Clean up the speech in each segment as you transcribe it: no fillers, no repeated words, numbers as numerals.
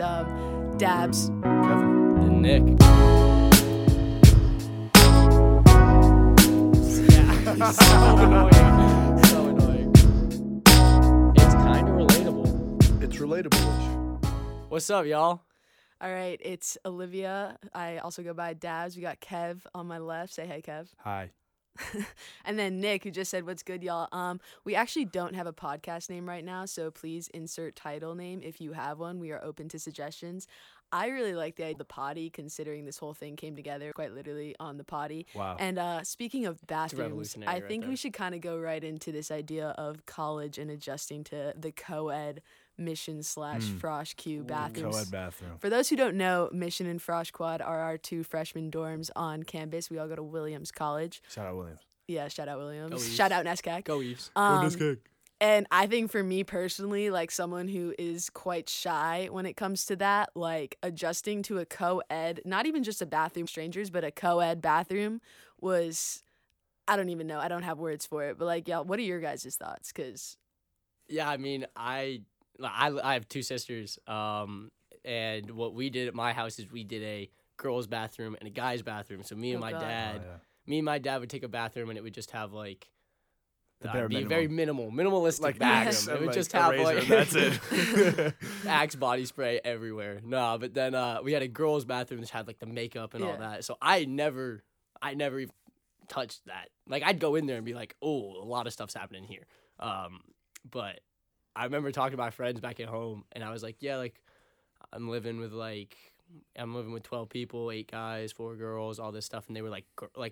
is Dabs, Kevin, and Nick. Yeah, he's so annoying. So annoying. It's kind of relatable. It's relatable. What's up, y'all? All right, it's Olivia. I also go by Dabs. We got Kev on my left. Say hey, Kev. Hi. And then Nick, who just said, what's good, y'all? We actually don't have a podcast name right now, so please insert title name if you have one. We are open to suggestions. I really like the idea of the potty, considering this whole thing came together quite literally on the potty. Wow. And speaking of bathrooms, I think we should kind of go right into this idea of college and adjusting to the co-ed Mission / Frosh Q bathrooms. Co-ed bathroom. For those who don't know, Mission and Frosh Quad are our two freshman dorms on campus. We all go to Williams College. Shout out Williams. Yeah, shout out Williams. Shout out NESCAC. Go Eves. Go NESCAC. And I think for me personally, like someone who is quite shy when it comes to that, like adjusting to a co-ed, not even just a bathroom, strangers, but a co-ed bathroom was, I don't even know. I don't have words for it. But like, y'all, what are your guys' thoughts? Because. Yeah, I mean, I have two sisters, and what we did at my house is we did a girls' bathroom and a guys' bathroom. So me and my dad would take a bathroom, and it would just have like very minimalistic like bathroom. It would just have like that's it. Axe body spray everywhere. No, but then we had a girls' bathroom that had like the makeup and all that. So I never even touched that. Like I'd go in there and be like, oh, a lot of stuff's happening here, but. I remember talking to my friends back at home, and I was like, yeah, like, I'm living with 12 people, 8 guys, 4 girls, all this stuff. And they were like,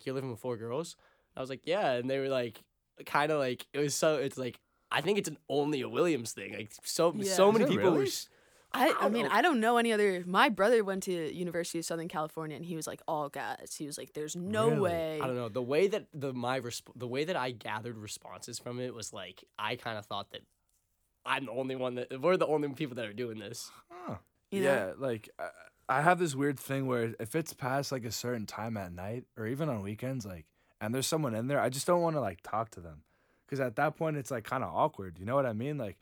you're living with 4 girls? I was like, yeah. And they were like, kind of like, it was so, it's like, I think it's only a Williams thing. Like, so many people really? Were... I mean, I don't know any other... My brother went to University of Southern California, and he was like, all guys. He was like, there's no way. I don't know. The way that the way that I gathered responses from it was like, I kind of thought that we're the only people that are doing this. Huh. Yeah, like, I have this weird thing where if it's past, like, a certain time at night or even on weekends, like, and there's someone in there, I just don't want to, like, talk to them. Because at that point, it's, like, kind of awkward. You know what I mean? Like,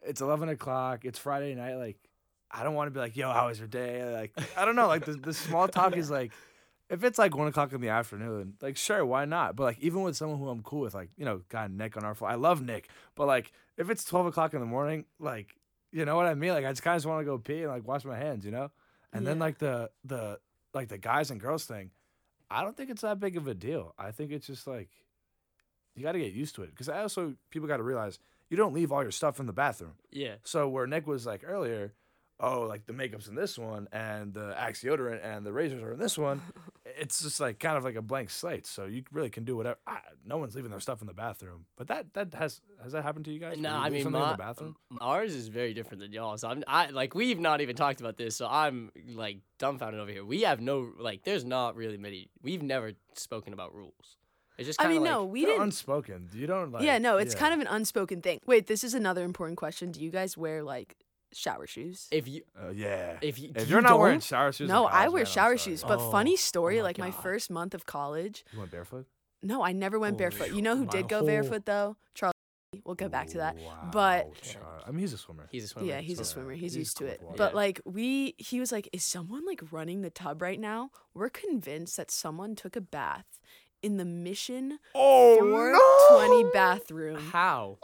it's 11 o'clock. It's Friday night. Like, I don't want to be like, yo, how was your day? Like, I don't know. Like, the small talk is, like, if it's, like, 1 o'clock in the afternoon, like, sure, why not? But, like, even with someone who I'm cool with, like, you know, got Nick on our floor. I love Nick. But, like, if it's 12 o'clock in the morning, like, you know what I mean? Like, I just kind of want to go pee and, like, wash my hands, you know? And then, like, the guys and girls thing, I don't think it's that big of a deal. I think it's just, like, you got to get used to it. Because I also, people got to realize, you don't leave all your stuff in the bathroom. Yeah. So where Nick was, like, earlier... oh, like, the makeup's in this one, and the Axe deodorant and the razors are in this one. It's just, like, kind of like a blank slate, so you really can do whatever. No one's leaving their stuff in the bathroom. But has that happened to you guys? No, I mean, ours is very different than y'all's. So we've not even talked about this, so I'm, like, dumbfounded over here. We have no, like, there's not really many. We've never spoken about rules. It's just kind of we didn't. Unspoken. You don't, like. Yeah, no, it's kind of an unspoken thing. Wait, this is another important question. Do you guys wear, like, shower shoes? If you're not wearing shower shoes, no, I wear shower shoes. But funny story, like my first month of college, you went barefoot? No, I never went barefoot. You know who did go barefoot though? Charles. We'll go back to that. Wow. But I mean, he's a swimmer. Yeah, he's a swimmer. He's used to it. Water. But like he was like, is someone like running the tub right now? We're convinced that someone took a bath in the Mission 420 bathroom. How?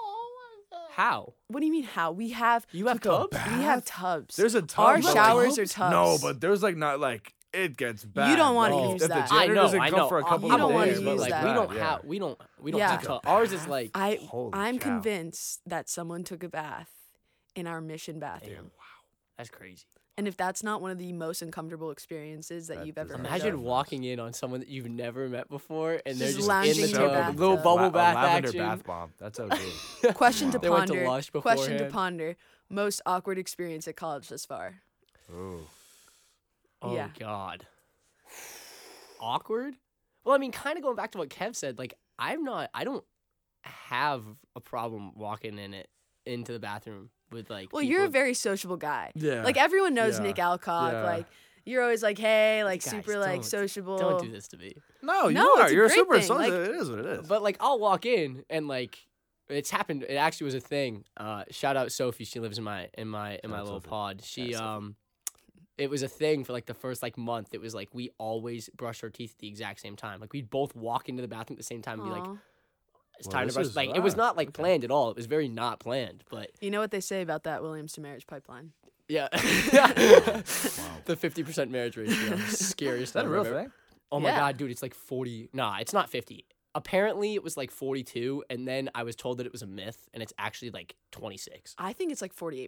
How? What do you mean how? You have tubs? We have tubs. There's a tub. Our showers are tubs. No, but there's like not like it gets bad. You don't want to use that. I know. For a couple you don't want to use that. We don't have tubs. Ours is like I'm convinced that someone took a bath in our Mission bathroom. Damn, wow. That's crazy. And if that's not one of the most uncomfortable experiences that you've ever imagine walking in on someone that you've never met before and they're just in the tub, little bubble bath action. Lavender bath bomb. That's okay. Question to ponder. They went to Lush beforehand. Question to ponder. Most awkward experience at college thus far. Ooh. Oh God. Awkward? Well, I mean, kind of going back to what Kev said, like I don't have a problem walking into the bathroom. With like well, people. You're a very sociable guy. Yeah. Like everyone knows Nick Alcock. Yeah. Like you're always like, hey, like guys, super like sociable. Don't do this to me. No, you are. You're super sociable. Like, it is what it is. But like I'll walk in and like it's happened. It actually was a thing. Shout out Sophie. She lives in my little pod. She it was a thing for like the first like month. It was like we always brushed our teeth at the exact same time. Like we'd both walk into the bathroom at the same time and be like, it's time to brush. Like it was not like planned at all. It was very not planned. But you know what they say about that Williams to marriage pipeline? Yeah. The 50% marriage ratio. Scariest thing. Is that a real thing? Oh my God, dude, it's like 40. Nah, it's not 50. Apparently, it was like 42, and then I was told that it was a myth, and it's actually like 26. I think it's like 48%,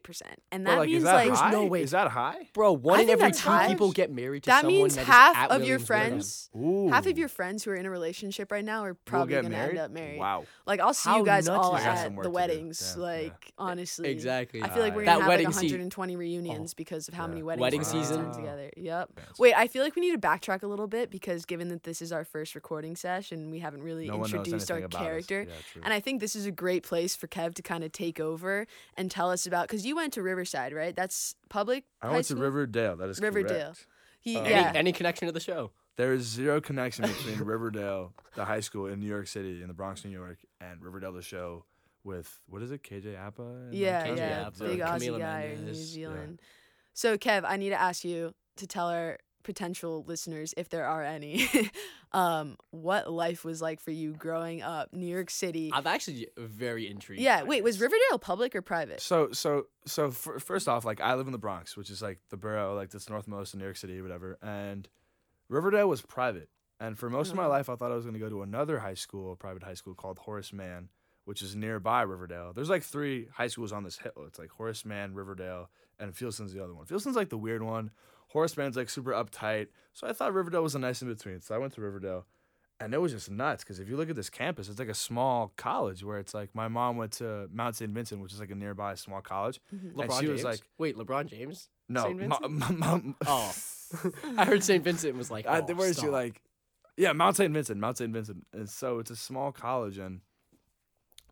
and that means like there's no way. Is that high, bro? One in every two people get married to someone that is at Williams. That means half of your friends, half of your friends who are in a relationship right now are probably gonna end up married. Wow! Like I'll see you guys all at the weddings. Like honestly, exactly. I feel like we're gonna have like 120 reunions because of how many weddings. Wedding season together. Yep. Wait, I feel like we need to backtrack a little bit because given that this is our first recording session, we haven't really introduced our character. Yeah, and I think this is a great place for Kev to kind of take over and tell us about, because you went to Riverside, right? That's public I went school? To Riverdale. That is Riverdale. Correct. Any connection to the show? There is zero connection between Riverdale, the high school in New York City, in the Bronx, New York, and Riverdale, the show with, what is it, KJ Apa? KJ Apa. Big Aussie guy in New Zealand. Yeah. So, Kev, I need to ask you to tell our potential listeners, if there are any, what life was like for you growing up, New York City. I'm actually very intrigued. Yeah, wait, was Riverdale public or private? So first off, like I live in the Bronx, which is like the borough, like that's northmost in New York City, whatever. And Riverdale was private. And for most of my life, I thought I was going to go to another high school, a private high school called Horace Mann, which is nearby Riverdale. There's like three high schools on this hill. It's like Horace Mann, Riverdale, and Fieldston's the other one. Fieldston's like the weird one. Horace Mann's like super uptight. So I thought Riverdale was a nice in between. So I went to Riverdale and it was just nuts because if you look at this campus, it's like a small college where it's like my mom went to Mount St Vincent, which is like a nearby small college. Mm-hmm. And she was like, wait, LeBron James? No. St. Vincent? Oh. I heard St. Vincent was like, where is she like? Yeah, Mount St Vincent. And so it's a small college and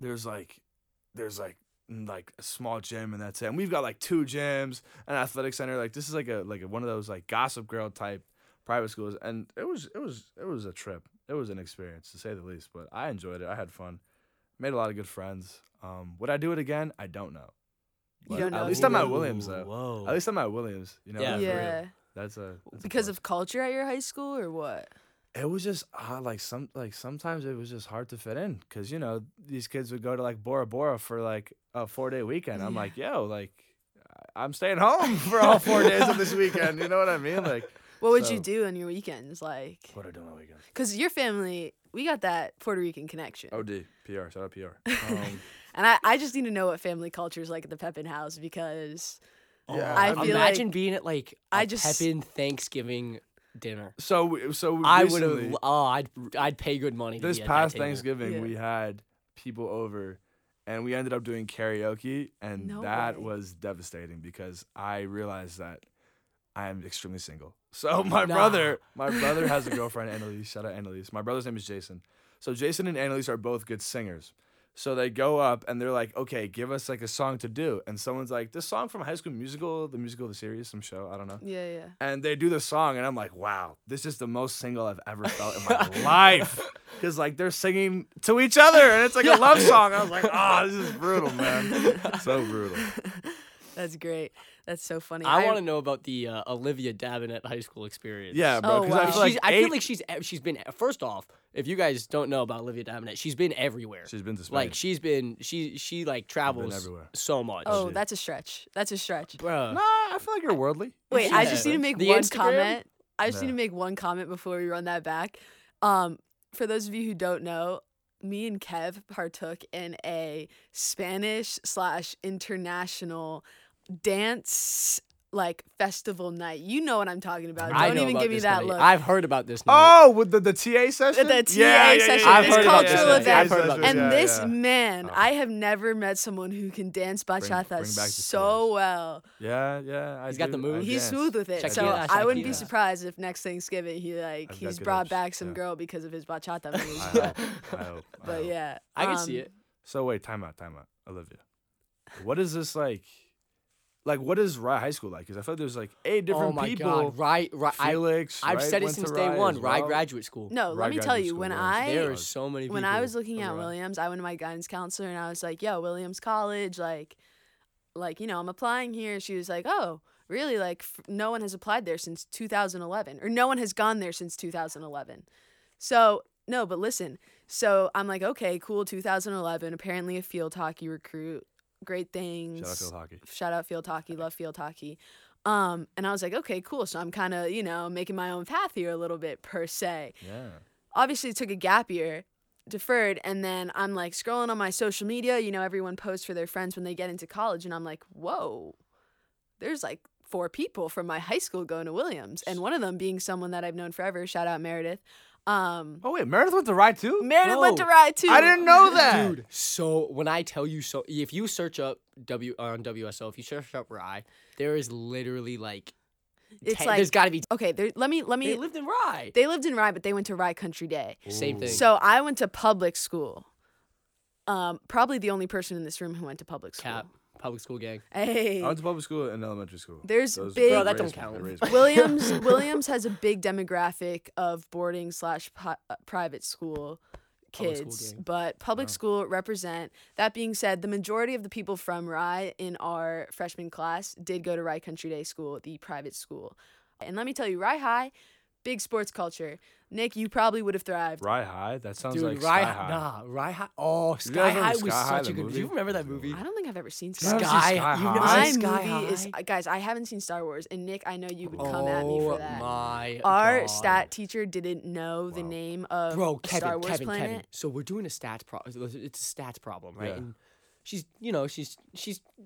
there's like a small gym and that's it. And we've got like two gyms, an athletic center. Like this is like a one of those like Gossip Girl type private schools. And it was a trip. It was an experience to say the least, but I enjoyed it. I had fun, made a lot of good friends. Would I do it again? I don't know. But you don't know. At least I'm at Williams though. Whoa. At least I'm at Williams. You know. Yeah. That's because of culture at your high school or what? It was just sometimes it was just hard to fit in because you know these kids would go to like Bora Bora for like a 4-day weekend. I'm like, yo, like I'm staying home for all 4 days of this weekend. You know what I mean? Like, what would you do on your weekends? Like, what I do on weekends? Because your family, we got that Puerto Rican connection. OD PR, shout out PR. And I just need to know what family culture is like at the Pepin house because imagine being at like Pepin Thanksgiving dinner. So I would have. Oh, I'd pay good money. This past Thanksgiving, we had people over, and we ended up doing karaoke, and that was devastating because I realized that I am extremely single. So my brother has a girlfriend, Annalise. Shout out Annalise. My brother's name is Jason. So Jason and Annalise are both good singers. So they go up and they're like, okay, give us like a song to do. And someone's like, this song from High School Musical, the musical, the series, some show, I don't know. Yeah. And they do the song and I'm like, wow, this is the most single I've ever felt in my life. Because like they're singing to each other and it's like a love song. I was like, this is brutal, man. So brutal. That's great. That's so funny. I want to know about the Olivia Davenant high school experience. Yeah, bro. Because I feel like she's been. First off, if you guys don't know about Olivia Davenant, she's been everywhere. She's been to Spain. Like she like travels so much. Oh, that's a stretch. Bro. Nah, I feel like you're worldly. Wait, I just need to make one comment. Before we run that back. For those of you who don't know, me and Kev partook in a Spanish/international dance like festival night. You know what I'm talking about. Don't even give me that look. I've heard about this night. Oh, with the TA session? The TA session. This cultural event. And this man, I have never met someone who can dance bachata so well. Yeah. He's got the moves. He's smooth with it. So I wouldn't be surprised if next Thanksgiving he's brought back some girl because of his bachata moves. I hope. But yeah. I can see it. So wait, time out, Olivia. What is this like? Like, what is Rye High School like? Because I feel like there's like 8 different people. Oh my God, Rye. Felix. I've said it since day one. Rye Graduate School. No, let me tell you, there are so many people. When I was looking at Williams, I went to my guidance counselor and I was like, "Yo, Williams College, like, you know, I'm applying here." She was like, "Oh, really, like, no one has applied there since 2011, or no one has gone there since 2011. So, no, but listen. So I'm like, okay, cool, 2011, apparently a field hockey recruit. Great things. Shout out field hockey. Shout out field hockey. Love field hockey. And I was like, okay, cool. So I'm kind of, you know, making my own path here a little bit, per se. Yeah. Obviously, it took a gap year, deferred, and then I'm, like, scrolling on my social media. You know, everyone posts for their friends when they get into college, and I'm like, whoa, there's, like, 4 people from my high school going to Williams, and one of them being someone that I've known forever. Shout out Meredith. Oh wait, Meredith went to Rye too? Meredith went to Rye too. I didn't know that. Dude, so when I tell you, so if you search up on WSO, if you search up Rye, there is literally like there's got to be Okay, let me they lived in Rye. They lived in Rye, but they went to Rye Country Day. Ooh. Same thing. So I went to public school. Probably the only person in this room who went to public school. Cap. Public school gang. Hey. I went to public school and elementary school. There's big... Bro, that don't count. Williams has a big demographic of boarding / private school kids. Public school gang. But public school represent. That being said, the majority of the people from Rye in our freshman class did go to Rye Country Day School, the private school. And let me tell you, Rye High, big sports culture. Nick, you probably would have thrived. Rye High? That sounds like Sky High. Nah, Rye High. Oh, Sky High was such a good movie. Do you remember that movie? I don't think I've ever seen Sky High. You've never seen Sky High? Guys, I haven't seen Star Wars, and Nick, I know you would come at me for that. Oh, my God. Our stat teacher didn't know the name of Star Wars planet. So we're doing a stats problem. It's a stats problem, right? Yeah. And she's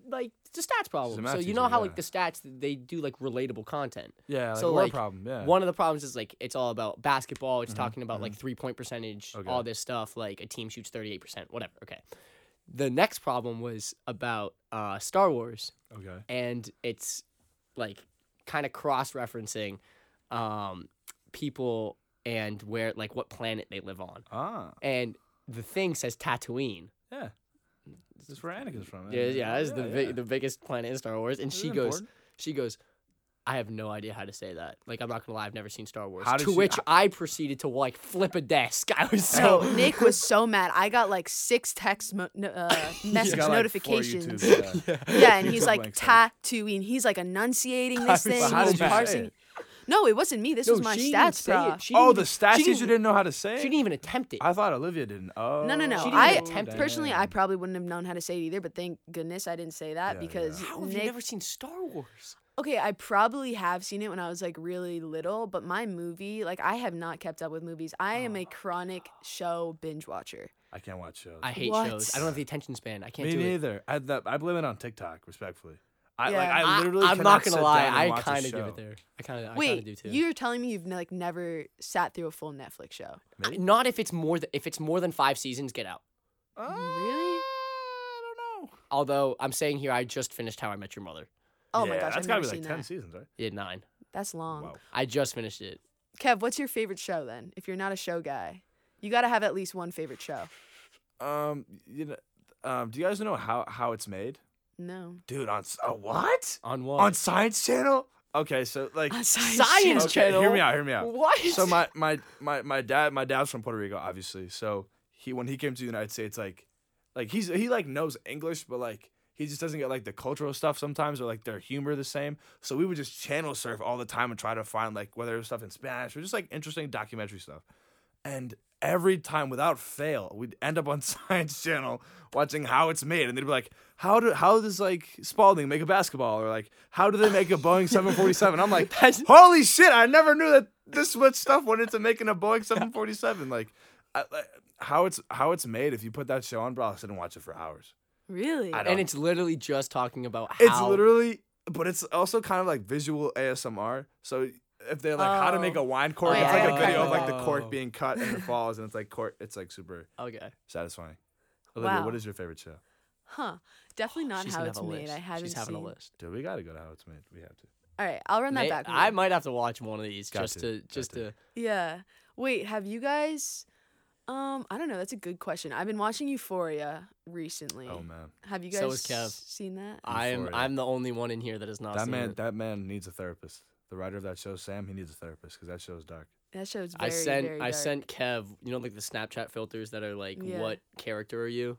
like, it's a stats problem. So you know how like the stats, they do like relatable content. Yeah, like so like problem, yeah. One of the problems is like it's all about basketball. It's talking about like 3-point percentage, all this stuff. Like a team shoots 38%, whatever. Okay. The next problem was about Star Wars. Okay. And it's like kind of cross-referencing people and where like what planet they live on. Ah. And the thing says Tatooine. Yeah. This is where Anakin's from. The biggest planet in Star Wars. And she goes, I have no idea how to say that. Like, I'm not going to lie, I've never seen Star Wars. I proceeded to, like, flip a desk. I was so... Nick was so mad. I got, like, 6 text message notifications. Like and he's like, Tatooine. He's, like, enunciating this thing. How did you parsing it? No, it wasn't me. This was my stats prof. The stats teacher didn't know how to say it? She didn't even attempt it. I thought Olivia didn't. Oh. No. Personally, I probably wouldn't have known how to say it either, but thank goodness I didn't say that because... How have you never seen Star Wars? Okay, I probably have seen it when I was, like, really little, but my movie... Like, I have not kept up with movies. I am a chronic show binge watcher. I can't watch shows. I hate shows. I don't have the attention span. I can't do it. Me neither. I blame it on TikTok, respectfully. I'm not gonna lie. I kind of give it there. I kind of do too. You're telling me you've like never sat through a full Netflix show? Not if it's more than 5 seasons. Get out. Really? I don't know. Although I'm saying here, I just finished How I Met Your Mother. Oh my gosh, that's gotta be like 10 seasons, right? Yeah, 9. That's long. Wow. I just finished it. Kev, what's your favorite show then? If you're not a show guy, you gotta have at least one favorite show. Do you guys know how it's made? No. Dude, on what? On Science Channel? Okay, so like Science Channel. Hear me out. What? So my dad's from Puerto Rico, obviously. So when he came to the United States, like he like knows English, but like he just doesn't get like the cultural stuff sometimes or like their humor the same. So we would just channel surf all the time and try to find like whether it was stuff in Spanish or just like interesting documentary stuff. And every time, without fail, we'd end up on Science Channel watching How It's Made, and they'd be like, "How does like Spalding make a basketball?" Or like, "How do they make a Boeing 747?" I'm like, "Holy shit! I never knew that this much stuff went into making a Boeing 747." Like, How It's Made. If you put that show on, bro, I'll sit and watch it for hours. Really? And it's literally just talking about how. It's literally, but it's also kind of like visual ASMR. So. If they're like how to make a wine cork, it's like a video of like the cork being cut and it falls, and it's like cork. It's like super satisfying. Olivia, what is your favorite show? Huh? Definitely not How It's Made. I haven't. She's having a list. Dude, we gotta go to How It's Made. We have to. All right, I'll run that back. I might have to watch one of these just to. Yeah. Wait, have you guys? I don't know. That's a good question. I've been watching Euphoria recently. Oh man, have you guys seen that? I'm the only one in here that has not seen it. That man needs a therapist. The writer of that show, Sam, he needs a therapist because that show is dark. That show's very dark. I sent Kev, you know, like the Snapchat filters that are like, what character are you?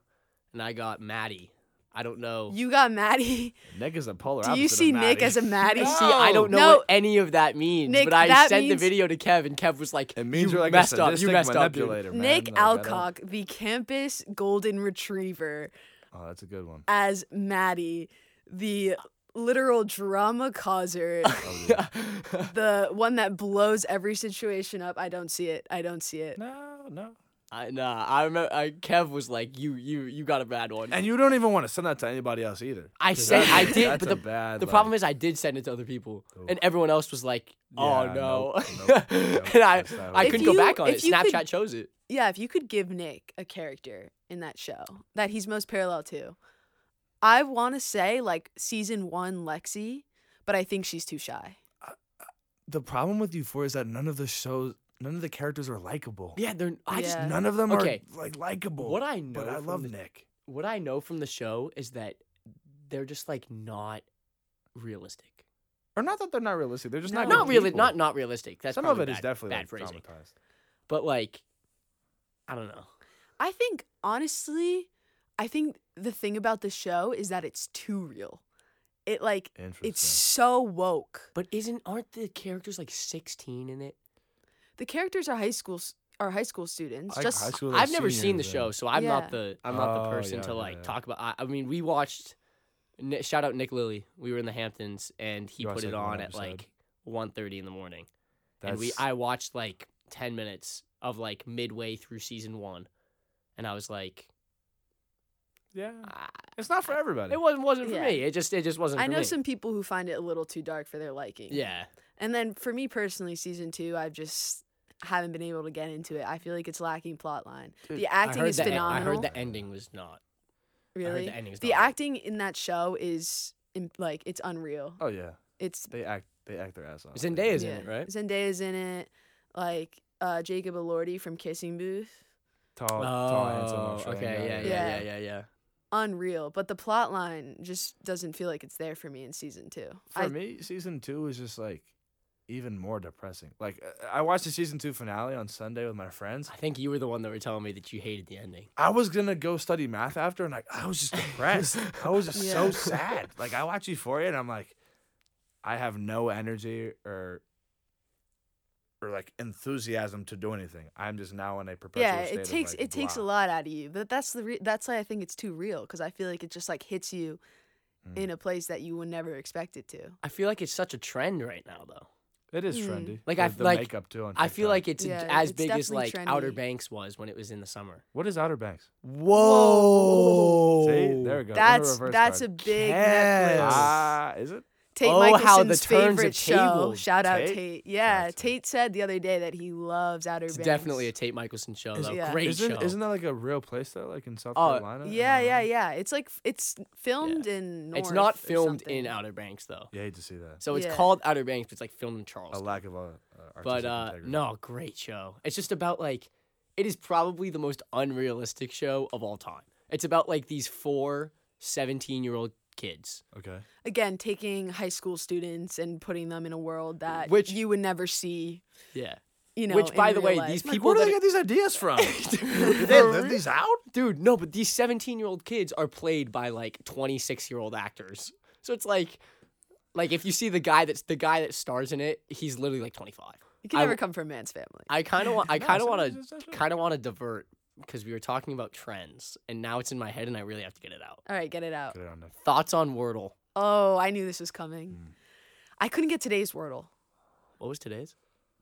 And I got Maddie. I don't know. You got Maddie. Nick is a polar opposite. Do you see Nick as a Maddie? No. See, I don't know what any of that means. Nick, but I sent the video to Kev, and Kev was like, "It means you're like messed up. You messed up, dude." Nick Alcock, the campus golden retriever. Oh, that's a good one. As Maddie, the literal drama causer, the one that blows every situation up. I don't see it. No. I remember. Kev was like, "You got a bad one," and you don't even want to send that to anybody else either. I did, but the problem is, I did send it to other people, and everyone else was like, "Oh yeah, no!" Nope. And I couldn't go back on it. Snapchat chose it. Yeah, if you could give Nick a character in that show that he's most parallel to, I want to say like season 1 Lexi, but I think she's too shy. The problem with Euphoria is that none of the characters are likable. Yeah, none of them are like likable. What I know, but I love Nick. What I know from the show is that they're just like not realistic, or not that they're not realistic. They're just not really not realistic. That's some of it is definitely bad like traumatized. But like, I don't know. I think honestly, the thing about the show is that it's too real. It like it's so woke. But aren't the characters like 16 in it? The characters are high school students. Just high school, I've never seen the show, so I'm not the person to talk about. I mean, we watched. Shout out Nick Lilly. We were in the Hamptons, and he put it on at like 1:30 in the morning, and I watched like 10 minutes of like midway through season 1, and I was like, yeah, it's not for everybody. It wasn't for me. It just wasn't. I know some people who find it a little too dark for their liking. Yeah, and then for me personally, season 2, I've just haven't been able to get into it. I feel like it's lacking plot line. The acting is phenomenal. I heard the ending was not. Really? The acting in that show is like it's unreal. Oh yeah. They act their ass off. Zendaya's in it, right? Zendaya's in it. Like Jacob Elordi from Kissing Booth. Tall handsome. Okay, yeah. Unreal, but the plot line just doesn't feel like it's there for me in season 2. For me, season 2 is just like even more depressing. Like, I watched the season 2 finale on Sunday with my friends. I think you were the one that were telling me that you hated the ending. I was gonna go study math after, and like I was just depressed. I was just so sad. Like, I watched Euphoria, and I'm like, I have no energy or like enthusiasm to do anything. I'm just now in a perpetual state. Yeah, it takes a lot out of you. But that's why I think it's too real, because I feel like it just like hits you in a place that you would never expect it to. I feel like it's such a trend right now, though. It is trendy. Like makeup too. I feel like it's as big as like trendy. Outer Banks was when it was in the summer. What is Outer Banks? Whoa! See, there we go. That's a big necklace. Is it? Tate Michaelson's favorite show. Shout out Tate. Yeah, that's Tate said the other day that he loves Outer Banks. Definitely a Tate Michelson show. Though. Great show. Isn't that like a real place though, like in South Carolina? Yeah. It's like it's filmed in. North. It's not filmed in Outer Banks though. Yeah, I hate to see that. So it's called Outer Banks, but it's like filmed in Charleston. A lack of integrity. No, great show. It's just about like, it is probably the most unrealistic show of all time. It's about like these 4 17-year-old kids. Okay. Again, taking high school students and putting them in a world that you would never see. Yeah. You know. Which, by the way, these people. Like, where do they get these ideas from? Did they live these out? Dude, no. But these 17-year-old kids are played by like 26-year-old actors. So it's like if you see the guy that stars in it, he's literally like 25. You can never come from a man's family. I kind of want to divert. Because we were talking about trends, and now it's in my head, and I really have to get it out. All right, get it out. Thoughts on Wordle? Oh, I knew this was coming. I couldn't get today's Wordle. What was today's?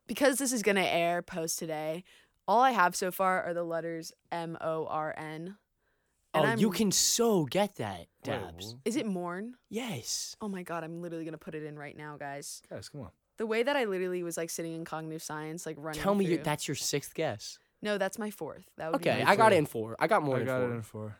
Because this is going to air post today, all I have so far are the letters MORN. Oh, you can so get that, Dabs. Is it Morn? Yes. Oh, my God, I'm literally going to put it in right now, guys. Guys, come on. The way that I literally was, like, sitting in cognitive science, like, running Tell me that's your 6th guess. No, that's my 4th. That would be my 4th. I got it in 4. I got more than 4. I got it in 4.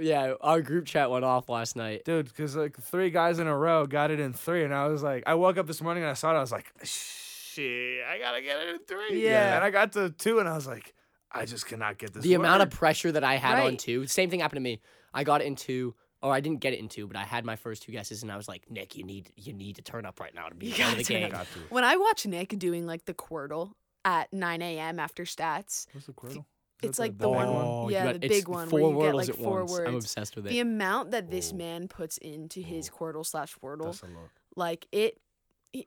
Yeah. Our group chat went off last night. Dude, because like 3 guys in a row got it in 3, and I was like, I woke up this morning and I saw it, I was like, shit, I got to get it in 3. Yeah. And I got to 2, and I was like, I just cannot get this. The amount of pressure that I had on 2, same thing happened to me. I got it in 2. Or I didn't get it in 2, but I had my first 2 guesses, and I was like, Nick, you need to turn up right now to be in the game. When I watch Nick doing like the Quordle, at 9 a.m. after stats. What's the Quordle? It's like the one. Oh, yeah, the big one where you get like four words. I'm obsessed with it. The amount that this man puts into his Quordle/Wordle, like it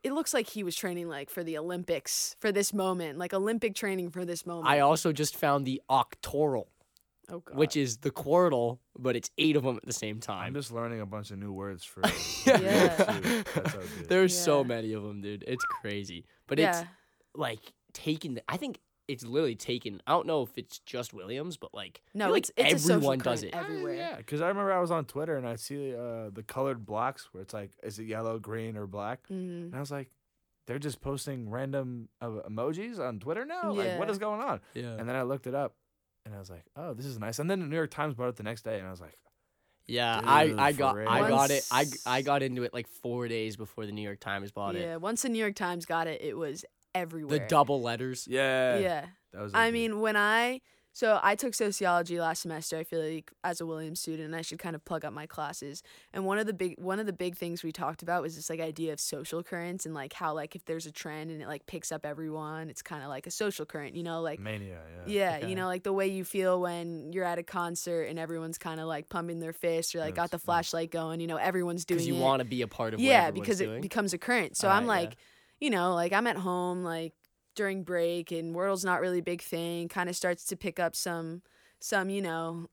looks like he was training like for the Olympics for this moment, like Olympic training for this moment. I also just found the Octoral, which is the Quordle, but it's 8 of them at the same time. I'm just learning a bunch of new words for. There's so many of them, dude. It's crazy, but it's like taking. I think. It's literally taken. I don't know if it's just Williams, but like no, like it's everyone does it everywhere. Yeah, because I remember I was on Twitter and I see the colored blocks where it's like, is it yellow, green, or black? Mm. And I was like, they're just posting random emojis on Twitter now. Yeah. Like, what is going on? Yeah. And then I looked it up, and I was like, oh, this is nice. And then the New York Times brought it the next day, and I was like, yeah, I got it. I got into it like 4 days before the New York Times bought it. Yeah, once the New York Times got it, it was everywhere. The double letters. Yeah. Yeah. That was I took sociology last semester, I feel like, as a Williams student, I should kind of plug up my classes. And one of the big things we talked about was this like idea of social currents and like how like if there's a trend and it like picks up everyone, it's kinda like a social current, you know, like mania, yeah. Yeah, you know, like the way you feel when you're at a concert and everyone's kinda like pumping their fists or like got the flashlight going, you know, everyone's doing it. Because you want to be a part of whatever because it becomes a current. So I'm like you know, like I'm at home, like during break, and Wordle's not really a big thing. Kind of starts to pick up some, you know,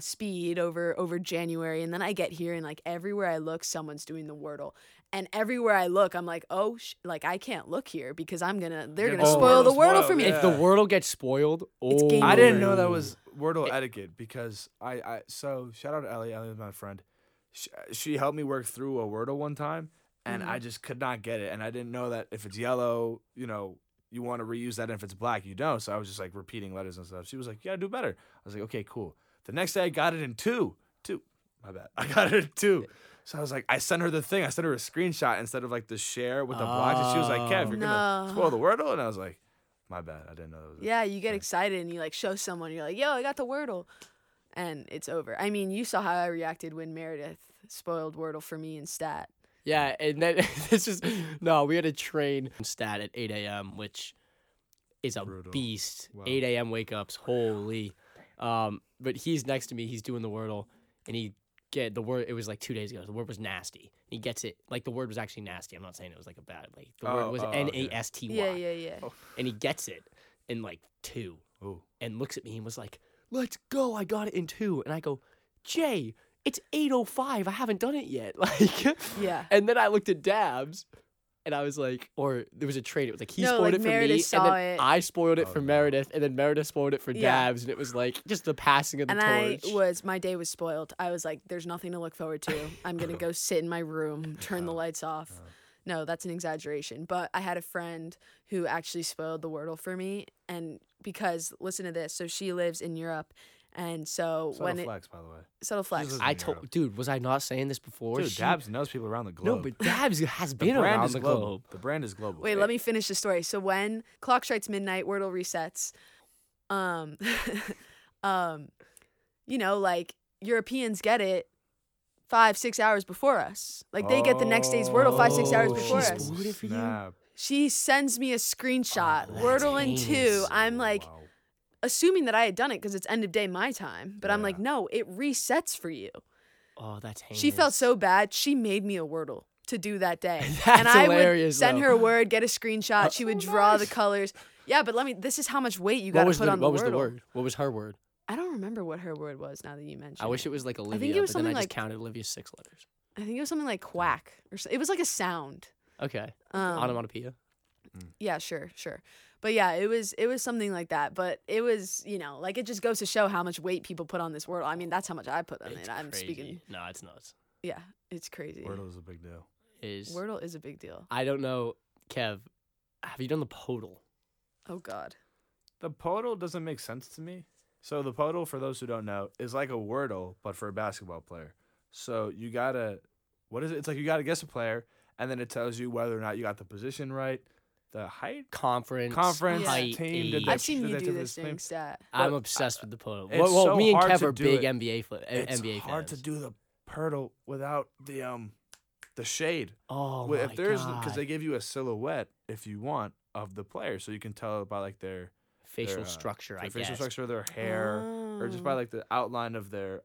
speed over January, and then I get here, and like everywhere I look, someone's doing the Wordle, and everywhere I look, I'm like, oh, like I can't look here because they're gonna spoil the Wordle for me. Yeah. If the Wordle gets spoiled, I didn't know that was Wordle etiquette because I shout out to Ellie. Ellie was my friend. She helped me work through a Wordle one time. And I just could not get it. And I didn't know that if it's yellow, you know, you want to reuse that. And if it's black, you don't. So I was just like repeating letters and stuff. She was like, you got to do better. I was like, okay, cool. The next day I got it in two. My bad. I got it in 2. So I was like, I sent her the thing. I sent her a screenshot instead of like the share with the blocks. And she was like, Kev, you're going to spoil the Wordle. And I was like, my bad. I didn't know that was it. You get excited and you like show someone. You're like, yo, I got the Wordle. And it's over. I mean, you saw how I reacted when Meredith spoiled Wordle for me in stat. Yeah, and then we had a train stat at 8 a.m., which is a brutal beast. Wow. 8 a.m. wake-ups, holy. But he's next to me, he's doing the Wordle, and he get the word. It was like 2 days ago. The word was nasty. He gets it. Like, the word was actually nasty. I'm not saying it was like a bad, like, the word was Nasty. Yeah. And he gets it in like 2. Ooh. And looks at me and was like, let's go, I got it in 2. And I go, Jay, it's 8:05. I haven't done it yet. Like, yeah. And then I looked at Dabs, and I was like, or there was a trade. It was like he spoiled it for me, and then I spoiled it for Meredith, and then Meredith spoiled it for Dabs, and it was like just the passing of the torch. And my day was spoiled. I was like, there's nothing to look forward to. I'm gonna go sit in my room, turn the lights off. No, that's an exaggeration. But I had a friend who actually spoiled the Wordle for me, and because listen to this. So she lives in Europe. And so by the way. Subtle flex. Dude, was I not saying this before? Dude, Dabs knows people around the globe. No, but Dabs has been around the globe. The brand is global. Wait, let me finish the story. So when clock strikes midnight, Wordle resets. You know, like Europeans get it 5-6 hours before us. Like they get the next day's Wordle 5-6 hours before us. Spoiled it for you. She sends me a screenshot. Wordle in 2. I'm like. Wow. Assuming that I had done it because it's end of day my time, but I'm like, no, it resets for you. Oh, that's heinous. She felt so bad. She made me a Wordle to do that day. That's and I would send her a word, get a screenshot. She would draw the colors. Yeah, but this is how much weight you got to put on the Wordle. What was the word? What was her word? I don't remember what her word was now that you mentioned it. I wish it was like Olivia, I just counted Olivia's 6 letters. I think it was something like quack. Or so. It was like a sound. Okay. Onomatopoeia? Yeah, sure. But yeah, it was something like that. But it was, you know, like it just goes to show how much weight people put on this Wordle. I mean, that's how much I put on it. I'm speaking. No, it's nuts. Yeah, it's crazy. Wordle is a big deal. Wordle is a big deal. I don't know, Kev, have you done the Podle? Oh, God. The Podle doesn't make sense to me. So the Podle, for those who don't know, is like a Wordle, but for a basketball player. So you got to, what is it? It's like you got to guess a player, and then it tells you whether or not you got the position right. The height? Conference. Yeah. Height. Team. I've seen you do this thing, stat. I'm obsessed with the Podle. Well, me and Kev are big NBA fans. It's hard to do the Podle without the shade. Oh, my God. Because they give you a silhouette, if you want, of the player. So you can tell by, like, their facial structure, their hair, or just by like the outline of their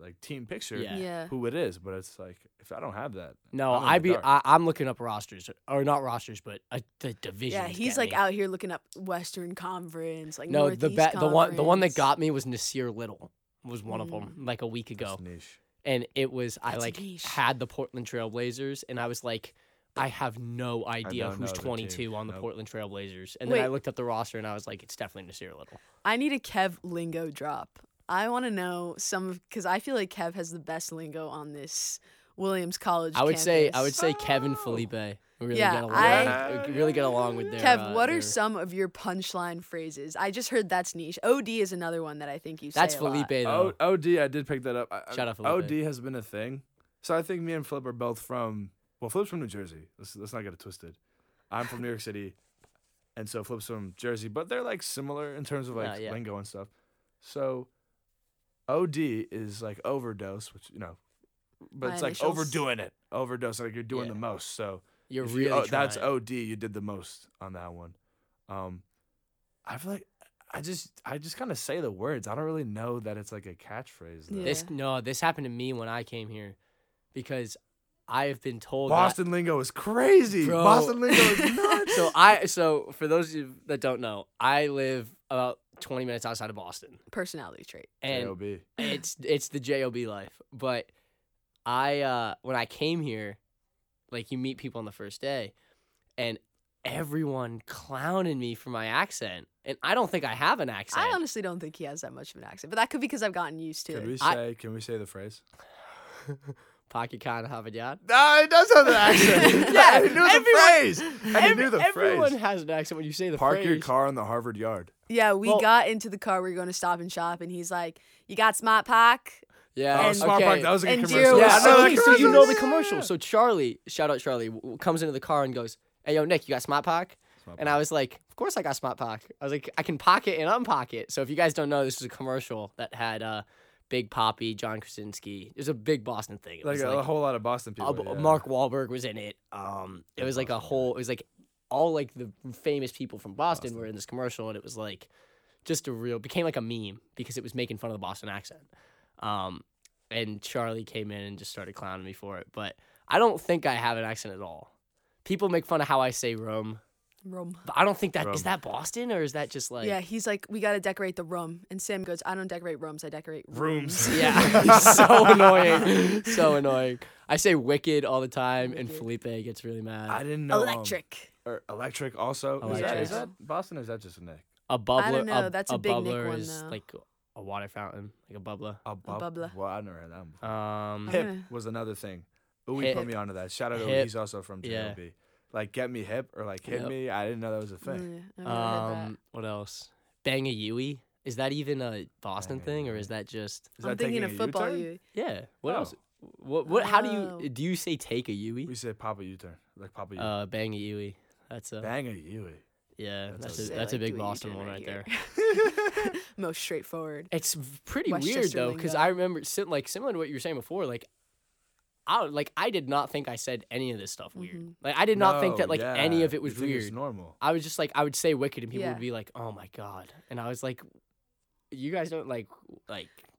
like team picture, who it is. But it's like if I don't have that, I'm looking up rosters or not rosters, but the division. Yeah, he's like out here looking up Western Conference, like Northeast Conference. No, the one that got me was Nasir Little was one of them like a week ago. That's niche. And it was I had the Portland Trail Blazers, and I was like, I have no idea who's 22 on the Portland Trail Blazers. And then I looked up the roster, and I was like, it's definitely Nasir Little. I need a Kev lingo drop. I want to know because I feel like Kev has the best lingo on this Williams College campus. I would say Kevin Felipe. We really get along with their... Kev, what are some of your punchline phrases? I just heard that's niche. OD is another one that I think you say a lot. That's Felipe, though. OD, I did pick that up. Shout out Felipe. OD has been a thing. So I think me and Flip are both from... Well, Flip's from New Jersey. Let's not get it twisted. I'm from New York City, and so Flip's from Jersey. But they're, like, similar in terms of, like, lingo and stuff. So OD is, like, overdose, which, you know... But it's, like, overdoing it. Overdose, like, you're doing the most, so... You're really that's OD. You did the most on that one. I feel like I just kind of say the words. I don't really know that it's like a catchphrase. Yeah. This happened to me when I came here, because I have been told Boston lingo is crazy. Bro. Boston lingo is nuts. So for those of you that don't know, I live about 20 minutes outside of Boston. Personality trait. And J-O-B. It's the J-O-B life. But I when I came here. Like, you meet people on the first day, and everyone clowning me for my accent. And I don't think I have an accent. I honestly don't think he has that much of an accent. But that could be because I've gotten used to it. Can we say the phrase? Pocket kind of Havajad. No, it does have an accent. Yeah, he knew the phrase. Everyone has an accent when you say the phrase. Park your car on the Harvard Yard. Yeah, we got into the car. We were going to Stop and Shop, and he's like, you got Smart Pack? Yeah, Smart Park, that was a good commercial. Yeah, so you know the commercial. So Charlie, shout out Charlie, comes into the car and goes, hey, yo, Nick, you got Smart Park? And I was like, of course I got Smart Park. I was like, I can pocket and unpocket. So if you guys don't know, this was a commercial that had Big Papi, John Krasinski. It was a big Boston thing. It was like a whole lot of Boston people. Mark Wahlberg was in it. It was like a whole, it was like all like the famous people from Boston were in this commercial. And it was like just became like a meme because it was making fun of the Boston accent. And Charlie came in and just started clowning me for it. But I don't think I have an accent at all. People make fun of how I say rum. Rum. But I don't think that... Rum. Is that Boston or is that just like... Yeah, he's like, we got to decorate the rum. And Sam goes, I don't decorate rums, I decorate rooms. Yeah, he's so annoying. So annoying. I say wicked all the time, and Felipe gets really mad. I didn't know... Electric. Or electric also. Electric. Is that Boston or is that just a Nick? A bubbler. I don't know. That's a big Nick one, though. Is like... A water fountain, like a bubbler. A bubbler. Well, I never heard that one. Hip was another thing. Ooey put me onto that. Shout out to Ooey. He's also from JLB. Yeah. Like, get me hip or like hit me. I didn't know that was a thing. What else? Bang a Yui. Is that even a Boston thing or is that just... I'm thinking of football Yui. Yeah. What else? What? How do you say take a Yui? We say pop a U-turn. Like pop a U-turn. Bang a Yui. That's a... Bang a Yui. Yeah, that's a big Boston one right there. Most straightforward. It's pretty weird though, because I remember similar to what you were saying before. I did not think I said any of this stuff weird. Like I did not think that any of it was weird. It's normal. I was just like I would say wicked, and people would be like, "Oh my god," and I was like, "You guys don't like."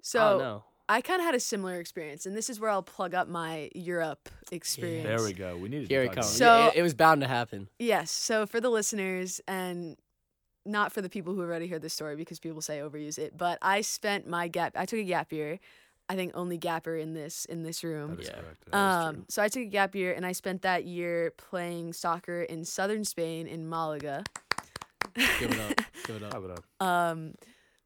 So I don't know. I kind of had a similar experience, and this is where I'll plug up my Europe experience. Yeah. There we go. We needed to talk about it. So, it was bound to happen. Yes. So for the listeners, and not for the people who already heard this story because people say overuse it, but I spent my gap... I took a gap year. I think only gapper in this room. That is correct. That is true. So I took a gap year, and I spent that year playing soccer in southern Spain in Malaga. Give it up. Give it up. Give it up.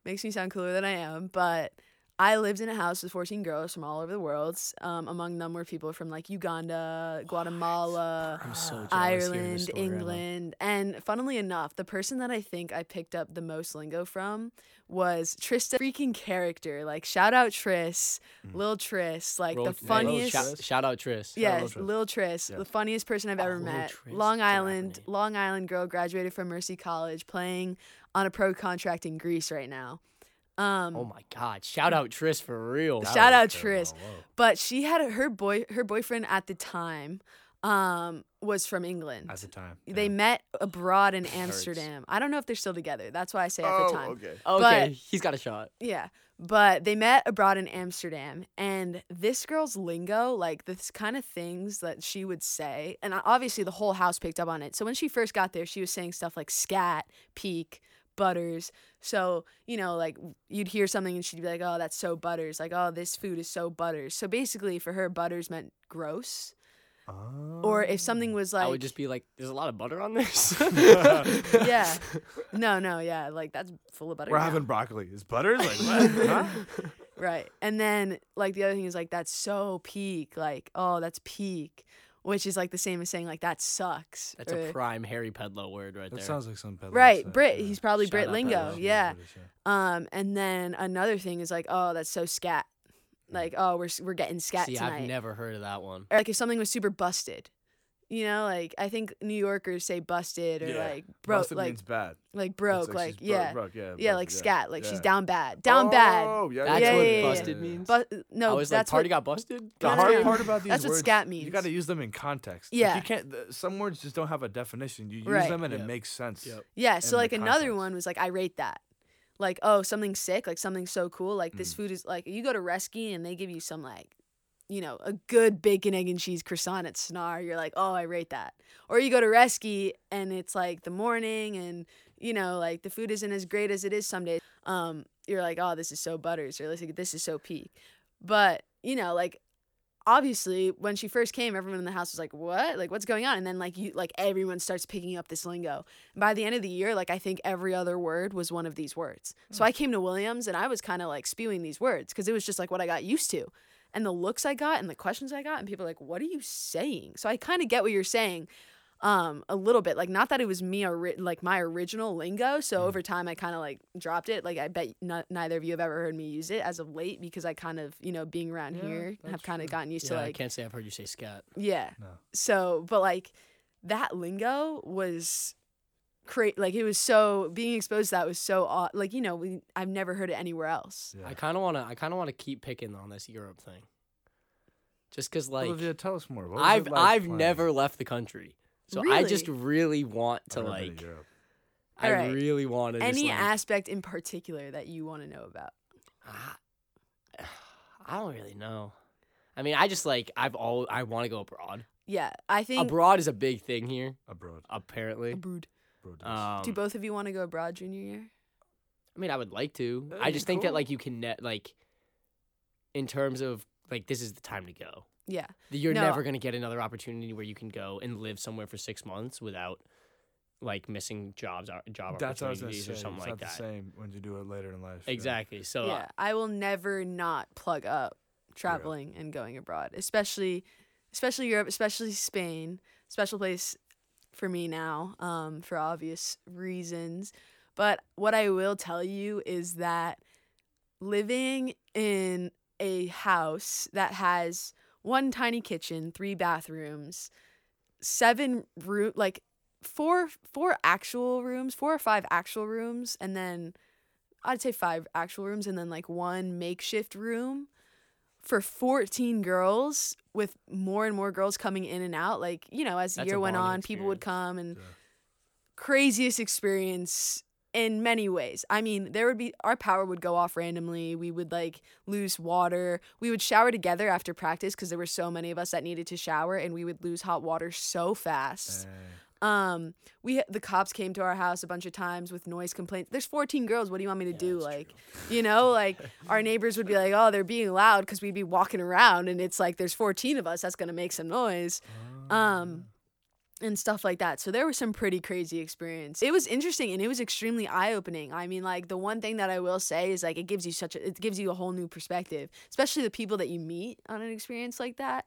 Makes me sound cooler than I am, but... I lived in a house with 14 girls from all over the world. Among them were people from like Uganda, Guatemala, Ireland, England. And funnily enough, the person that I think I picked up the most lingo from was Trista, freaking character. Like, shout out Tris, Lil Tris, like the funniest. Shout out Tris. Yes, Lil Tris, the funniest person I've ever met. Long Island girl, graduated from Mercy College, playing on a pro contract in Greece right now. Oh my God! Shout out Tris for real. Shout out Tris, but she had her boyfriend at the time. was from England. At the time. Yeah. They met abroad in Amsterdam. I don't know if they're still together. That's why I say at the time. Okay. But, he's got a shot. Yeah. But they met abroad in Amsterdam, and this girl's lingo, like this kind of things that she would say, and obviously the whole house picked up on it. So when she first got there, she was saying stuff like scat, peek, butters. So, you know, like you'd hear something and she'd be like, oh, that's so butters. Like, oh, this food is so butters. So basically for her, butters meant gross. Oh. Or if something was like, I would just be like, there's a lot of butter on this. Yeah. No, yeah. Like, that's full of butter. We're having broccoli. Is butter? Like, what? Huh? Right. And then, like, the other thing is, like, that's so peak. Like, oh, that's peak. Which is, like, the same as saying, like, that sucks. That's a prime Harry Pedlow word right there. That sounds like some Pedlow. Right. Brit. Yeah. He's probably Brit lingo. Yeah. British, yeah. And then another thing is, like, oh, that's so scat. Like, oh, we're getting scat tonight. I've never heard of that one. Or like if something was super busted, you know, like I think New Yorkers say busted or like broke. Busted like, means bad. Like broke, it's like yeah. Broke, yeah. Yeah, like scat, like she's down bad. Down bad. Oh, yeah. That's what busted means? No, I was that's like, party got busted? The hard part about these words. That's what scat means. You got to use them in context. Yeah. Like you can't, some words just don't have a definition. You use them and it makes sense. Yep. Yeah, so like another one was like, I rate that. Like, oh, something's sick, like something's so cool, like this food is like, you go to Rescue and they give you some like, you know, a good bacon, egg and cheese croissant at Snar, you're like, oh, I rate that. Or you go to Rescue and it's like the morning and, you know, like the food isn't as great as it is some days. You're like, oh, this is so butters, or like, this is so peak. But, you know, like, obviously when she first came, everyone in the house was like, what? Like, what's going on? And then like you, like everyone starts picking up this lingo. And by the end of the year, like I think every other word was one of these words. So I came to Williams and I was kind of like spewing these words because it was just like what I got used to. And the looks I got and the questions I got and people were like, what are you saying? So I kind of get what you're saying a little bit. Like not that it was me like my original lingo. So over time I kind of like dropped it. Like I bet neither of you have ever heard me use it as of late because I kind of, you know, being around here have kind of gotten used to like. I can't say I've heard you say scat. Yeah. No. So, but like that lingo was crazy. Like it was so, being exposed to that was so odd. Like, you know, I've never heard it anywhere else. Yeah. I kind of want to keep picking on this Europe thing. Just cause like. Olivia, tell us more. I've never left the country. So really? I just really want to like, I right. really want to. Any just, like, aspect in particular that you want to know about? I don't really know. I mean, I just like, I want to go abroad. Yeah, I think. Abroad is a big thing here. Abroad. Apparently. Abroad. Do both of you want to go abroad junior year? I mean, I would like to. That'd I just think cool. that like you can, like, in terms of like, this is the time to go. Yeah. You're never going to get another opportunity where you can go and live somewhere for 6 months without, like, missing job that's opportunities or something like that. It's not the same when you do it later in life. Exactly. Right? So, yeah, I will never not plug up traveling Europe. And going abroad, especially Europe, especially Spain. Special place for me now for obvious reasons. But what I will tell you is that living in a house that has one tiny kitchen, 3 bathrooms, 7 room, like 4 actual rooms, 4 or 5 actual rooms, and then I'd say 5 actual rooms, and then like 1 makeshift room for 14 girls, with more and more girls coming in and out. Like, you know, as the year went on, people would come and craziest experience. In many ways. I mean, there would be, our power would go off randomly. We would like lose water. We would shower together after practice because there were so many of us that needed to shower, and we would lose hot water so fast. The cops came to our house a bunch of times with noise complaints. There's 14 girls. What do you want me to do? Like, you know, like our neighbors would be like, oh, they're being loud because we'd be walking around, and it's like there's 14 of us. That's gonna make some noise. And stuff like that. So there were some pretty crazy experiences. It was interesting and it was extremely eye-opening. I mean, like the one thing that I will say is like it gives you a whole new perspective, especially the people that you meet on an experience like that.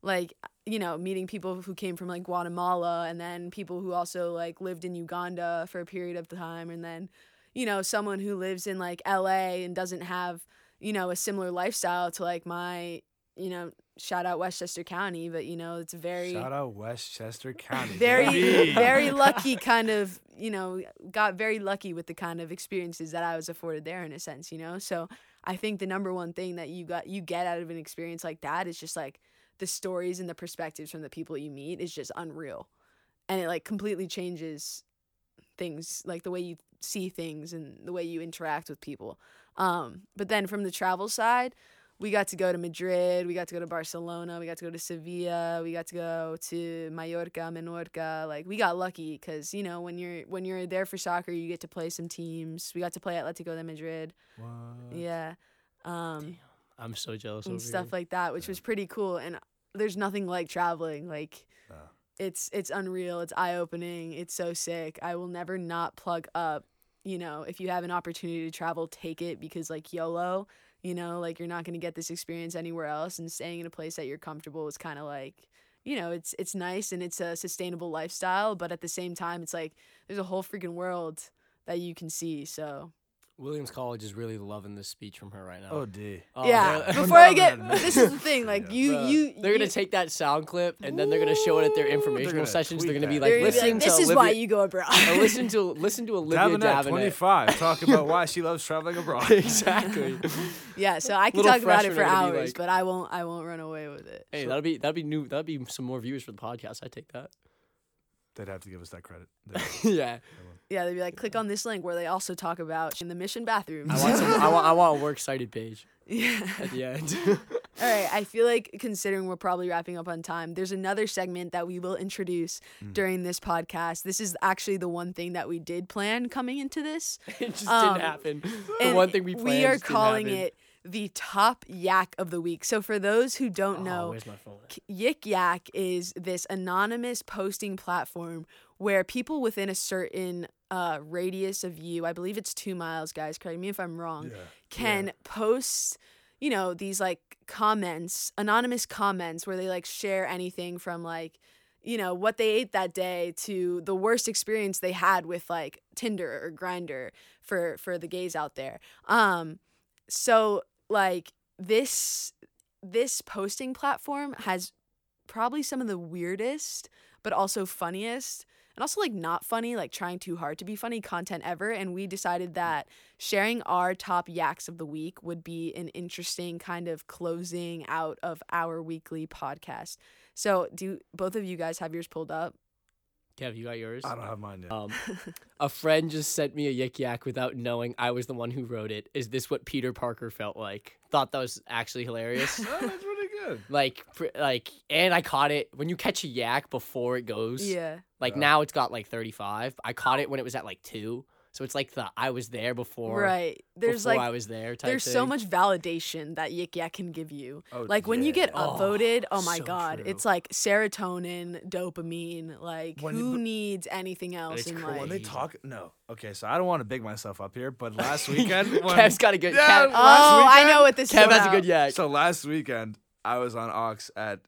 Like, you know, meeting people who came from like Guatemala, and then people who also like lived in Uganda for a period of time, and then, you know, someone who lives in like LA and doesn't have, you know, a similar lifestyle to like my, you know, shout out Westchester County, but you know, it's very shout out Westchester County. very lucky kind of, you know, got very lucky with the kind of experiences that I was afforded there in a sense, you know. So I think the number one thing that you get out of an experience like that is just like the stories and the perspectives from the people you meet is just unreal. And it, like, completely changes things, like, the way you see things and the way you interact with people. But then from the travel side, we got to go to Madrid, we got to go to Barcelona, we got to go to Sevilla, we got to go to Mallorca, Menorca. Like, we got lucky because, you know, when you're there for soccer, you get to play some teams. We got to play Atletico de Madrid. What? Yeah. Damn. I'm so jealous and over stuff here. Like that, which was pretty cool. And there's nothing like traveling. Like, it's unreal. It's eye-opening. It's so sick. I will never not plug up. You know, if you have an opportunity to travel, take it, because, like, YOLO, you know, like, you're not going to get this experience anywhere else, and staying in a place that you're comfortable is kind of like, you know, it's nice and it's a sustainable lifestyle, but at the same time, it's like there's a whole freaking world that you can see, so... Williams College is really loving this speech from her right now. Oh, dude. Yeah. Before I get... This is the thing. Like, They're going to take that sound clip, and then they're going to show it at their informational sessions. They're going to be like, listen to Olivia... This is why you go abroad. Listen to Olivia Davenant. 25. Talk about why she loves traveling abroad. Exactly. Yeah, so I can talk about it for hours, like, but I won't run away with it. Hey, so, that'll be new. That'll be some more viewers for the podcast. I take that. They'd have to give us that credit. Yeah. Yeah, they'd be like, click on this link where they also talk about in the Mission bathrooms. I want a works cited page. Yeah. At the end. All right, I feel like, considering we're probably wrapping up on time, there's another segment that we will introduce during this podcast. This is actually the one thing that we did plan coming into this. It just didn't happen. The one thing we planned. We are calling it the Top Yak of the Week. So for those who don't know, Yik Yak is this anonymous posting platform where people within a certain radius of you, I believe it's 2 miles, guys, correct me if I'm wrong, can post, you know, these, like, comments, anonymous comments, where they, like, share anything from, like, you know, what they ate that day to the worst experience they had with, like, Tinder or Grindr for the gays out there. So, like, this posting platform has probably some of the weirdest but also funniest and also, like, not funny, like, trying too hard to be funny content ever. And we decided that sharing our top yaks of the week would be an interesting kind of closing out of our weekly podcast. So do both of you guys have yours pulled up? Kev, you got yours? I don't have mine yet. A friend just sent me a Yik Yak without knowing I was the one who wrote it. Is this what Peter Parker felt like? Thought that was actually hilarious. Oh, that's really good. Like, and I caught it. When you catch a yak before it goes, now it's got, like, 35. I caught it when it was at, like, 2. So it's like the I was there before. Right. I was there type there's thing. So much validation that Yik Yak can give you. Oh, like, when you get upvoted, oh my God. True. It's like serotonin, dopamine. Like, who needs anything else in life? When they talk, no. Okay, so I don't want to big myself up here, but last weekend. Kev's got a good. Yeah, I know what this is. Kev has a good yak. So last weekend, I was on Ox at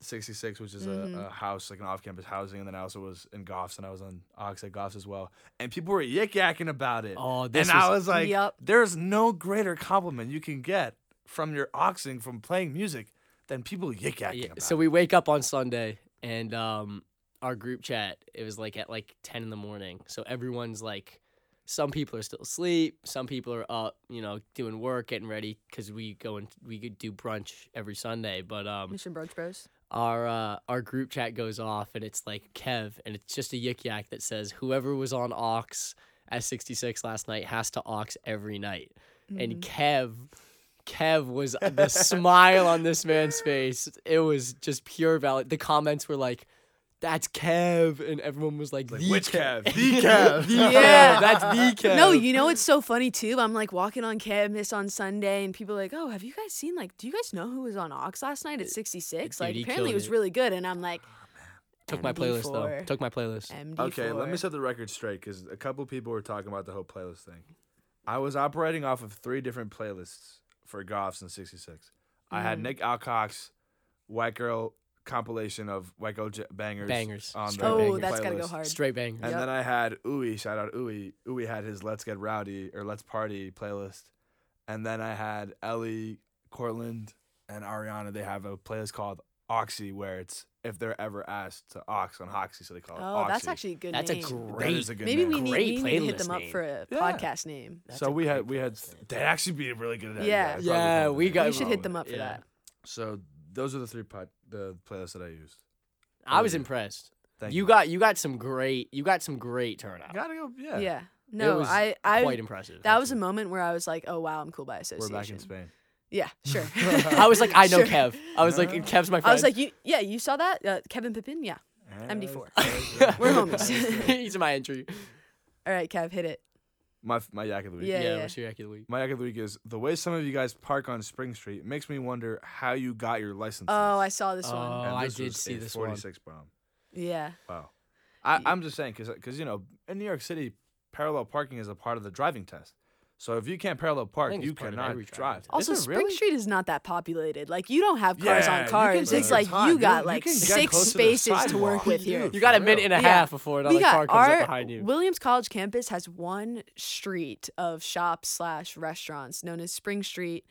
66, which is a house, like an off-campus housing, and then I also was in Goffs, and I was on Ox at Goffs as well. And people were yik-yakking about it. Oh, this and I was like, there's no greater compliment you can get from your oxing from playing music than people yik-yakking about it. So we wake up on Sunday, and our group chat, it was like at like 10 in the morning. So everyone's like, some people are still asleep, some people are up, you know, doing work, getting ready, because we do brunch every Sunday. But Mission Brunch Bros. Our group chat goes off, and it's like Kev, and it's just a Yik Yak that says whoever was on Ox at 66 last night has to Ox every night, and Kev was the smile on this man's face. It was just pure valid. The comments were like, that's Kev, and everyone was like which Kev? The Kev. Yeah, that's the Kev. No, you know it's so funny too. I'm like walking on campus on Sunday, and people are like, "Oh, have you guys seen? Like, do you guys know who was on Ox last night at 66? Like, apparently it was really good." And I'm like, took my playlist though. Took my playlist. MD4. Okay, let me set the record straight, because a couple people were talking about the whole playlist thing. I was operating off of 3 different playlists for Goffs and 66. I had Nick Alcock's White Girl compilation of White Girl bangers on the playlist. That's gotta go hard. Straight bangers. And then I had Uwe, shout out Uwe. Uwe had his Let's Get Rowdy or Let's Party playlist. And then I had Ellie, Cortland, and Ariana. They have a playlist called Oxy, where it's if they're ever asked to Ox on Hoxy, so they call it Oxy. Oh, that's actually a good name. That's a great name. Maybe we need to hit them up for a podcast name. So we had that'd actually be a really good idea. Yeah, we should hit them up for that. So those are the 3 podcasts. the playlist that I used. I was impressed. Thank you. You got some great turnout. Gotta go. Yeah. Yeah. No, I quite impressive. That was a moment where I was like, oh wow, I'm cool by association. We're back in Spain. Yeah, sure. I was like, I know sure. Kev. I was like, Kev's my friend. I was like, you saw that? Kevin Pepin? Yeah. MD4. We're homies. He's my entry. All right, Kev, hit it. My yak of the week. Yeah, what's your yak of the week? My yak of the week is, the way some of you guys park on Spring Street makes me wonder how you got your licenses. Oh, I saw this one. Oh, I did see this 46 one. 46 bomb. Yeah. Wow. I'm just saying, because, you know, in New York City, parallel parking is a part of the driving test. So if you can't parallel park, you cannot drive. Also, Spring Street is not that populated. Like, you don't have cars on cars. It's like you got like 6 spaces to work with here. You got a minute and a half before another car comes up behind you. Williams College campus has one street of shops / restaurants known as Spring Street.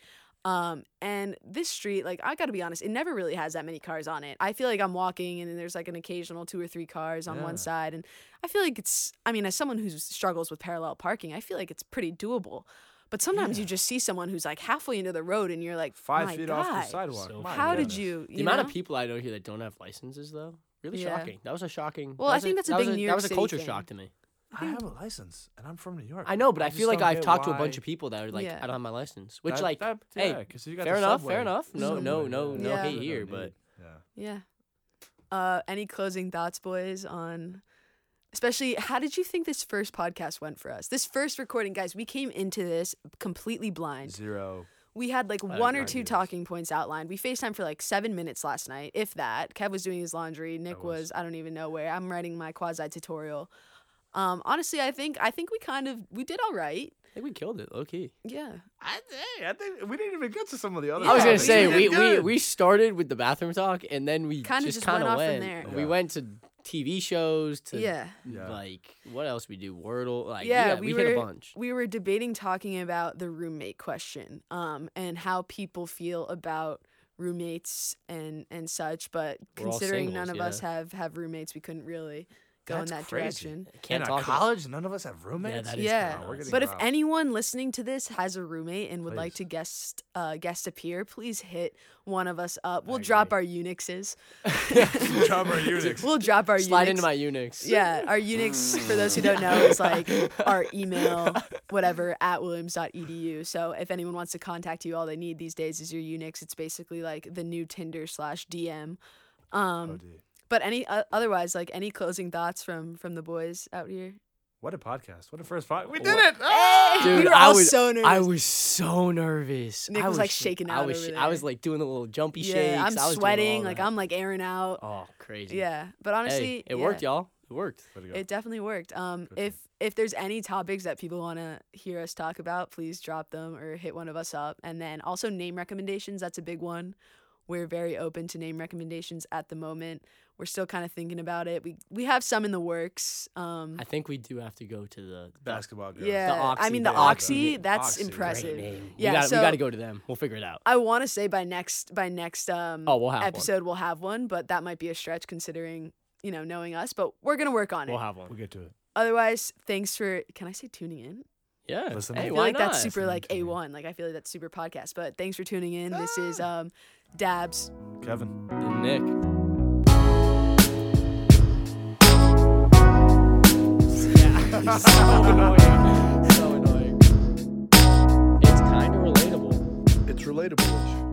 And this street, like, I gotta be honest, it never really has that many cars on it. I feel like I'm walking and then there's like an occasional 2 or 3 cars on one side. And I feel like as someone who struggles with parallel parking, I feel like it's pretty doable. But sometimes you just see someone who's like halfway into the road and you're like, 5 feet off the sidewalk. So how did you know? The amount of people I know here that don't have licenses, though, really shocking. That was a shocking. Well, I think that's a big New York City thing. That was a culture shock to me. I have a license, and I'm from New York. I know, but I feel like I've talked to a bunch of people that are like, I don't have my license. Which, fair enough. No hate here, but... Yeah. Any closing thoughts, boys, on... Especially, how did you think this first podcast went for us? This first recording, guys, we came into this completely blind. 0. We had like 1 or 2 talking points outlined. We FaceTimed for like 7 minutes last night, if that. Kev was doing his laundry. Nick was, I don't even know where. I'm writing my quasi-tutorial. Honestly, I think we did all right. I think we killed it, low key. Yeah. I think we didn't even get to some of the other. I was gonna say we started with the bathroom talk and then we just went off from there. We went to TV shows to like what else we do? Wordle, we hit a bunch. We were debating talking about the roommate question, and how people feel about roommates and such, but we're considering singles, none of us have roommates, we couldn't really go in that direction. In our college, none of us have roommates. But if anyone listening to this has a roommate and would like to guest appear, please hit one of us up. We'll drop our Unixes. We'll drop our Unix. Slide into my Unix. Yeah, our Unix, for those who don't know, is like our email, whatever, @williams.edu. So if anyone wants to contact you, all they need these days is your Unix. It's basically like the new Tinder /DM. But otherwise, like, any closing thoughts from the boys out here? What a podcast! What a first podcast! We did it! Oh! Dude, we were so nervous. I was so nervous. Nick was like shaking out. I was like doing the little jumpy shakes. I'm sweating. Like I'm like airing out. Oh, crazy! Yeah, but honestly, it worked, y'all. It worked. It definitely worked. If there's any topics that people want to hear us talk about, please drop them or hit one of us up. And then also name recommendations. That's a big one. We're very open to name recommendations at the moment. We're still kind of thinking about it. We have some in the works. I think we do have to go to the basketball girls. Yeah, the Oxy. I mean, the Oxy, that's impressive. Great name. Yeah, we got to go to them. We'll figure it out. I want to say by next episode we'll have one, but that might be a stretch considering, you know, knowing us. But we're going to work on it. We'll have one. We'll get to it. Otherwise, thanks for, can I say tuning in? Yeah, listen, I feel like that's super like A1. Like I feel like that's super podcast. But thanks for tuning in. This is Dabs, Kevin, and Nick. So annoying. It's kind of relatable. It's relatable.